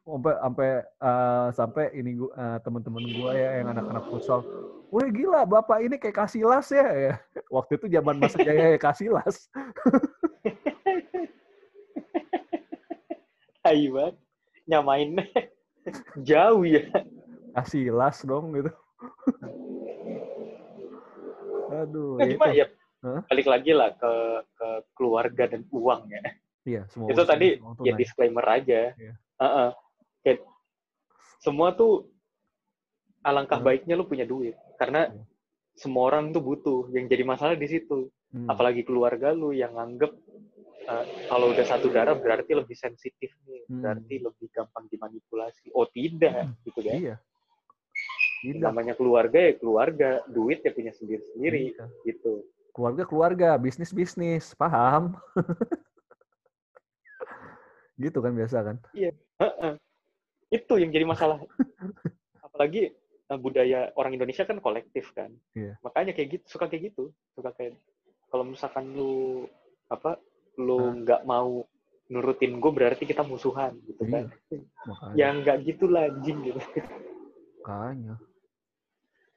Sampai sampai uh, sampai ini uh, teman-teman gue ya yang anak-anak futsal. Wah gila, bapak ini kayak Kasilas ya. Waktu itu zaman masa jaya Kasilas. Ayo banget, nyamain jauh ya. Kasilas dong gitu. Aduh. Nah, gimana ya? Huh? Balik lagi lah ke, ke keluarga dan uang ya. Iya, semua. Itu tadi ya disclaimer aja. Iya. Uh-uh. Kayak, semua tuh alangkah hmm. baiknya lu punya duit. Karena semua orang tuh butuh. Yang jadi masalah di situ. Hmm. Apalagi keluarga lu yang nganggep uh, kalau udah satu darah berarti lebih sensitif nih. Hmm. Berarti lebih gampang dimanipulasi. Oh tidak. Hmm. Gitu kan. Iya. Namanya keluarga ya keluarga. Duit ya punya sendiri-sendiri. Hmm. Gitu. Keluarga-keluarga. Bisnis-bisnis. Paham? Gitu kan biasa kan? Iya. Uh-uh. Itu yang jadi masalah. Apalagi budaya orang Indonesia kan kolektif kan, yeah. Makanya kayak gitu, suka kayak gitu, suka kayak kalau misalkan lu apa, lu nggak huh? mau nurutin gue berarti kita musuhan gitu kan, yeah. Yang nggak gitulah anjing gitu. Makanya.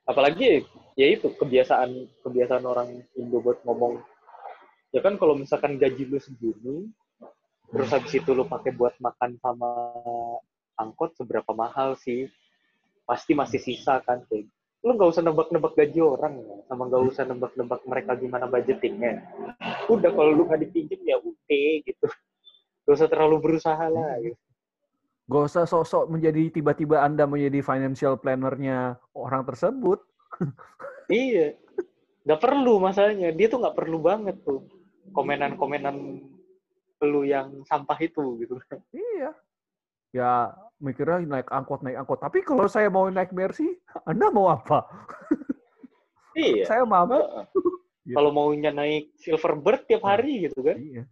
Apalagi ya itu kebiasaan kebiasaan orang Indo buat ngomong, ya kan kalau misalkan gaji lu segini, terus habis itu lu pakai buat makan sama angkot seberapa mahal sih? Pasti masih sisa kan, kayak lu nggak usah nebak-nebak gaji orang ya, sama nggak usah nebak-nebak mereka gimana budgetingnya. Udah kalau lu nggak dipinjam ya udah gitu, nggak usah terlalu berusaha lah. Gitu. Gak usah sok-sok menjadi tiba-tiba Anda menjadi financial planner-nya orang tersebut. Iya, nggak perlu masalahnya. Dia tuh nggak perlu banget tuh komenan-komenan lu yang sampah itu gitu. Iya. Ya mikirnya naik angkot naik angkot. Tapi kalau saya mau naik Mercy, Anda mau apa? Iya. Saya mau. Gitu. Kalau maunya naik Silverbird tiap hari gitu kan? Iya.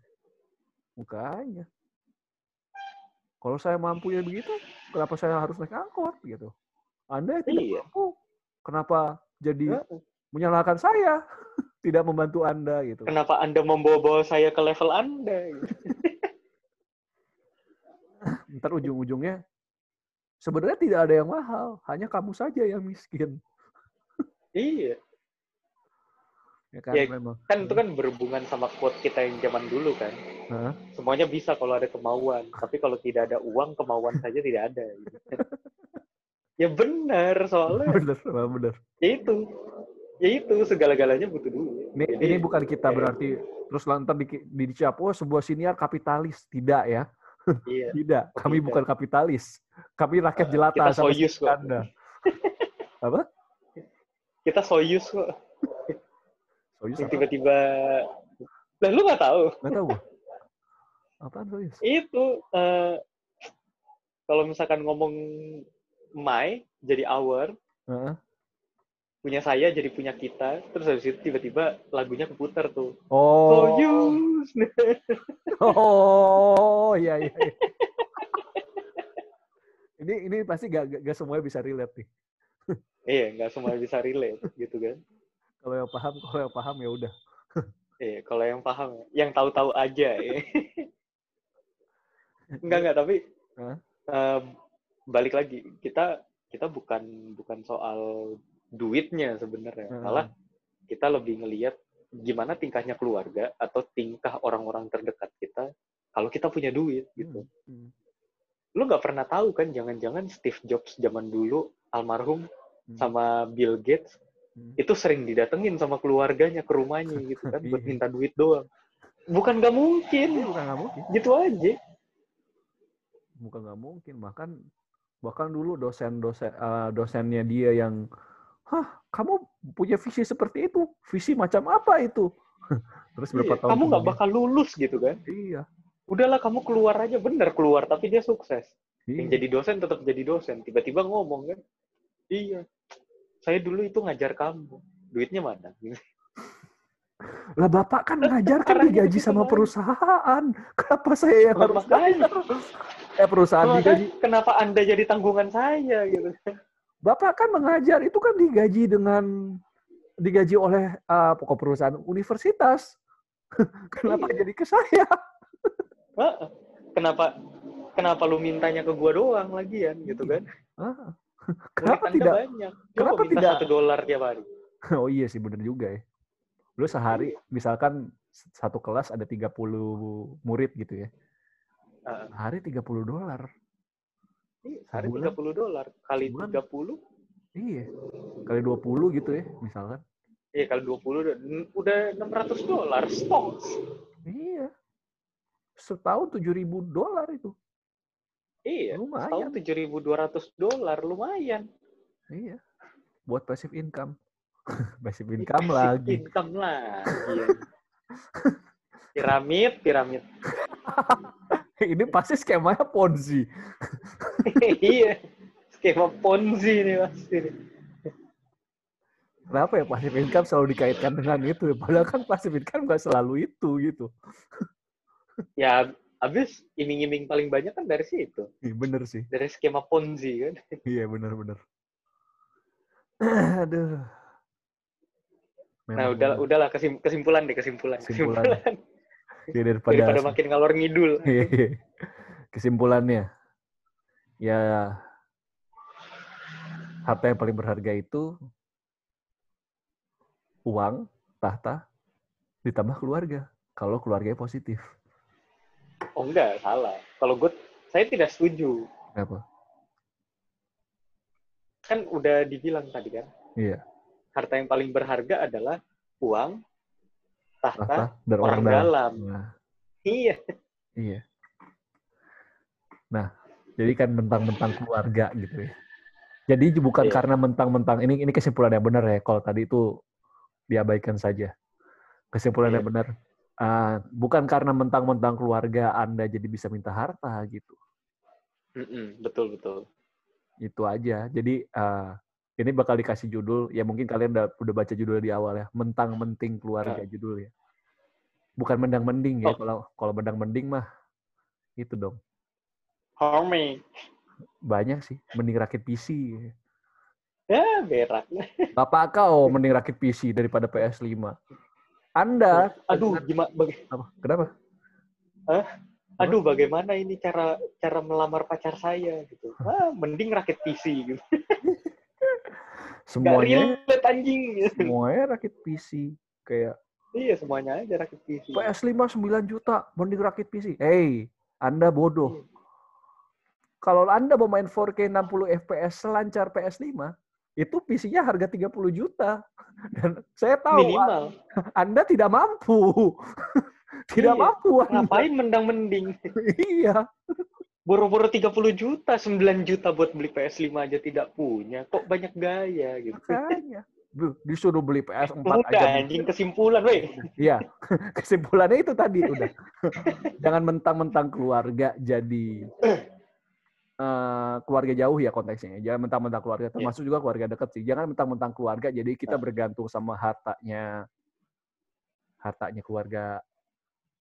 Makanya. Kalau saya mampu ya begitu, kenapa saya harus naik angkot gitu? Anda tidak iya. mampu. Kenapa jadi uh-uh. menyalahkan saya? Tidak membantu Anda gitu. Kenapa Anda membawa-bawa saya ke level Anda? Gitu. Ntar ujung-ujungnya sebenarnya tidak ada yang mahal, hanya kamu saja yang miskin. Iya. Ya kan, ya, kan itu kan berhubungan sama quote kita yang zaman dulu kan. Hah? Semuanya bisa kalau ada kemauan, tapi kalau tidak ada uang kemauan saja tidak ada. Gitu. Ya benar soalnya. Benar, benar. Ya itu. Ya itu segala-galanya butuh duit. Ini, jadi, ini bukan kita berarti ya. Terus lantar di, di dicap, oh sebuah senior kapitalis, tidak ya. Iya. Tidak, kami tidak. Bukan kapitalis. Kami rakyat jelata. Kita Soyuz kok. Apa? Kita Soyuz kok. Soyuz apa? Tiba-tiba... Lah, lu nggak tahu? Nggak tahu. Apaan Soyuz? Itu, uh, kalau misalkan ngomong my, jadi our, uh-huh. punya saya jadi punya kita, terus habis itu tiba-tiba lagunya keputar tuh. Oh. Soyuz. Oh, iya, iya. iya. Ini ini pasti gak, gak semuanya bisa relate nih. Iya, gak semuanya bisa relate gitu kan. Kalau yang paham, kalau yang paham ya udah. Iya, kalau yang paham, yang tahu-tahu aja ya. Enggak, enggak, tapi huh? uh, balik lagi, kita kita bukan bukan soal duitnya sebenarnya. Hmm. Malah kita lebih ngelihat gimana tingkahnya keluarga atau tingkah orang-orang terdekat kita kalau kita punya duit gitu. Hmm. Lu nggak pernah tahu kan, jangan-jangan Steve Jobs zaman dulu almarhum hmm. sama Bill Gates hmm. itu sering didatengin sama keluarganya ke rumahnya gitu kan buat minta duit doang. Bukan nggak mungkin. Bukan nggak mungkin. Gitu aja. bukan nggak mungkin. Bahkan bahkan dulu dosen-dosen uh, dosennya dia yang, hah, kamu punya visi seperti itu? Visi macam apa itu? Terus berapa iya, tahun kamu nggak bakal lulus gitu kan? Iya. Udahlah kamu keluar aja, bener keluar, tapi dia sukses. Iya. Yang jadi dosen tetap jadi dosen. Tiba-tiba ngomong kan, iya, saya dulu itu ngajar kamu, duitnya mana? Lah bapak kan ngajar kan digaji sama perusahaan, kenapa saya yang harus ngajar? Eh perusahaan nah, digaji. Kenapa Anda jadi tanggungan saya gitu? Bapak kan mengajar itu kan digaji dengan digaji oleh uh, pokok perusahaan universitas. Kenapa iya. jadi ke saya? Kenapa kenapa lu mintanya ke gua doang lagian gitu kan? Ah. Kenapa Mereka tidak? Kenapa tidak satu dolar tiap hari? Oh iya sih benar juga ya. Lu sehari misalkan satu kelas ada tiga puluh murid gitu ya. Uh, sehari tiga puluh dolar. Iya, sehari sebulan, tiga puluh dolar kali sebulan. tiga puluh. Iya. Kali dua puluh gitu ya, misalkan. Iya, kali dua puluh udah enam ratus dolar stok. Iya. Setahun tujuh ribu dolar itu. Iya, lumayan. tujuh ribu dua ratus dolar lumayan. Iya. Buat passive income. passive income passive lagi. Income lagi. Ya. Piramid, piramid. Ini pasti skemanya Ponzi. Iya. Skema Ponzi ini pasti. Kenapa ya passive income selalu dikaitkan dengan itu? Padahal kan passive income nggak selalu itu gitu. Ya, habis iming-iming paling banyak kan dari situ. Iya, bener sih. Dari skema Ponzi kan. Iya, bener-bener. Aduh. Memang nah, udahlah, udahlah kesim, kesimpulan deh, kesimpulan. Kesimpulan. kesimpulan. Ya, daripada, daripada makin ngalor ngidul. Kesimpulannya, ya harta yang paling berharga itu uang, tahta, ditambah keluarga. Kalau keluarganya positif. Oh enggak, salah. Kalau gue, saya tidak setuju. Kenapa? Kan udah dibilang tadi kan? Iya. Harta yang paling berharga adalah uang, tahta, tahta orang dalam. Nah. Iya. Iya. Nah, jadi kan mentang-mentang keluarga gitu ya. Jadi bukan iya. karena mentang-mentang, ini ini kesimpulannya benar ya, kalau tadi itu diabaikan saja. Kesimpulannya iya. benar. Uh, bukan karena mentang-mentang keluarga Anda jadi bisa minta harta gitu. Mm-mm, betul betul. Itu aja. Jadi uh, ini bakal dikasih judul. Ya mungkin kalian udah, udah baca judul di awal ya. Mentang-menting keluarga uh. judul ya. Bukan mendang-mending ya. Kalau oh. kalau mendang-mending mah itu dong. Homie. Banyak sih. Mending rakit P C. Ya yeah, berak. Bapak kau mending rakit P C daripada P S lima. Anda, aduh, gimana? Baga- Kenapa? Hah? Aduh, bagaimana ini cara cara melamar pacar saya gitu? Ah, mending rakit P C gitu. Semuanya. Gak relate anjing. Semuanya rakit P C, kayak. Iya, semuanya aja rakit P C. P S lima sembilan juta, mending rakit P C. Hey, Anda bodoh. Hmm. Kalau Anda mau main four K enam puluh F P S selancar P S lima, itu P C-nya harga tiga puluh juta. Dan saya tahu minimal. Anda tidak mampu. Tidak iya. mampu. Anda. Ngapain mendang-mending? Iya. Boro-boro tiga puluh juta, sembilan juta buat beli P S lima aja tidak punya. Kok banyak gaya gitu. Makanya. Disuruh beli P S empat udah, aja. Udah anjing kesimpulan, weh. Iya. Kesimpulannya itu tadi udah. Jangan mentang-mentang keluarga jadi Uh, keluarga jauh ya konteksnya. Jangan mentang-mentang keluarga, termasuk yeah. juga keluarga dekat sih. Jangan mentang-mentang keluarga jadi kita bergantung sama hartanya hartanya keluarga,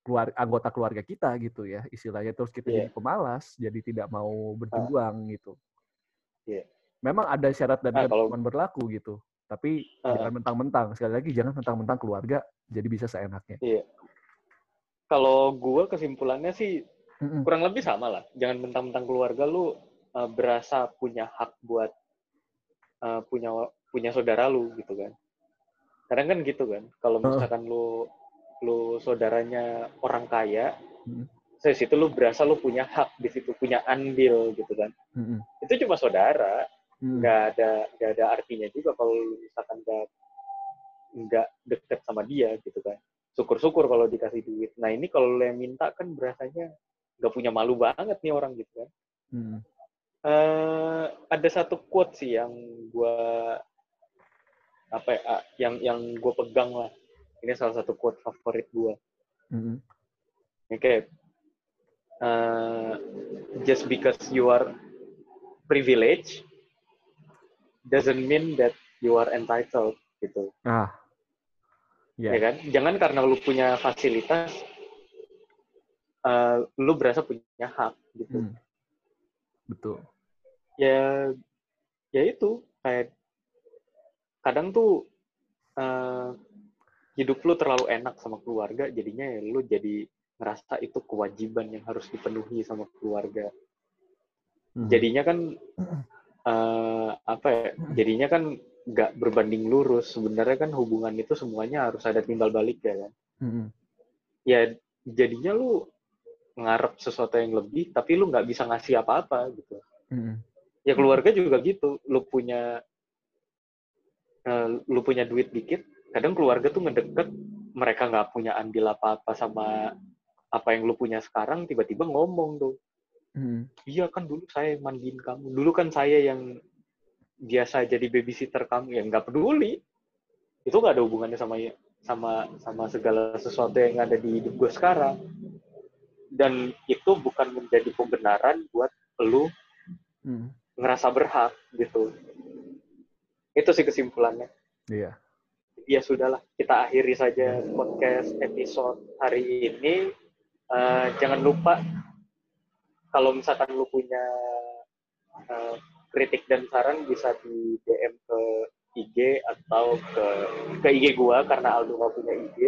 keluarga anggota keluarga kita gitu ya. Istilahnya terus kita yeah. jadi pemalas, jadi tidak mau berjuang uh. gitu. Yeah. Memang ada syarat dan ketentuan nah, berlaku gitu. Tapi uh. jangan mentang-mentang. Sekali lagi jangan mentang-mentang keluarga jadi bisa seenaknya. Yeah. Kalau gue kesimpulannya sih kurang lebih sama lah. Jangan mentang-mentang keluarga lu uh, berasa punya hak buat uh, punya punya saudara lu gitu kan. Kadang kan gitu kan. Kalau misalkan lu lu saudaranya orang kaya, hmm. dari situ lu berasa lu punya hak di situ, punya andil gitu kan. Hmm. Itu cuma saudara, nggak hmm. ada nggak ada artinya juga kalau misalkan nggak nggak deket sama dia gitu kan. Syukur-syukur kalau dikasih duit. Nah ini kalau lu yang minta kan berasanya nggak punya malu banget nih orang gitu kan. Hmm. Uh, ada satu quote sih yang gue apa ya, yang yang gue pegang lah. Ini salah satu quote favorit gue. Mm-hmm. Oke, okay. uh, just because you are privileged doesn't mean that you are entitled gitu. Ah, yeah. Ya kan? Jangan karena lu punya fasilitas, uh, lu berasa punya hak gitu. Mm. Betul. Ya, ya itu kayak kadang tuh uh, hidup lu terlalu enak sama keluarga, jadinya ya lu jadi ngerasa itu kewajiban yang harus dipenuhi sama keluarga. Hmm. Jadinya kan uh, apa ya? Jadinya kan nggak berbanding lurus. Sebenarnya kan hubungan itu semuanya harus ada timbal balik ya kan. Hmm. Ya jadinya lu ngarep sesuatu yang lebih, tapi lu nggak bisa ngasih apa-apa gitu. Mm-hmm. Ya keluarga juga gitu. Lu punya, uh, lu punya duit dikit. Kadang keluarga tuh ngedeket, mereka nggak punya andil apa-apa sama apa yang lu punya sekarang. Tiba-tiba ngomong tuh, mm-hmm. iya kan dulu saya mandiin kamu. Dulu kan saya yang biasa jadi babysitter kamu. Ya nggak peduli. Itu nggak ada hubungannya sama sama sama segala sesuatu yang ada di hidup gue sekarang. Dan itu bukan menjadi pembenaran buat lu hmm. ngerasa berhak gitu. Itu sih kesimpulannya. Iya. Ya sudahlah, kita akhiri saja podcast episode hari ini. Uh, jangan lupa kalau misalkan lu punya uh, kritik dan saran bisa di D M ke I G atau ke ke I G gua karena Aldo nggak punya I G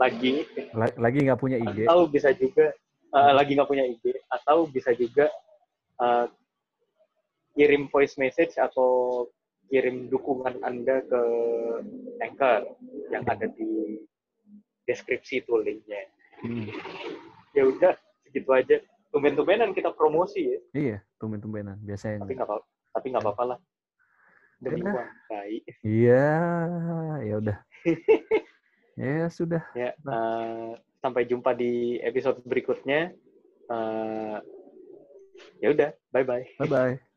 lagi. Lagi nggak punya I G. Atau bisa juga Uh, lagi nggak punya ide, atau bisa juga uh, kirim voice message atau kirim dukungan Anda ke Anchor yang ada di deskripsi tuh linknya. Hmm. Ya udah segitu aja. Tumben-tumbenan kita promosi ya. Iya, tumben-tumbenan biasanya. Tapi nggak apa, tapi nggak apa-apa lah. Demi uang baik. Iya, ya udah. Ya sudah. Ya. Uh, Sampai jumpa di episode berikutnya. Uh, ya udah, bye-bye. Bye-bye.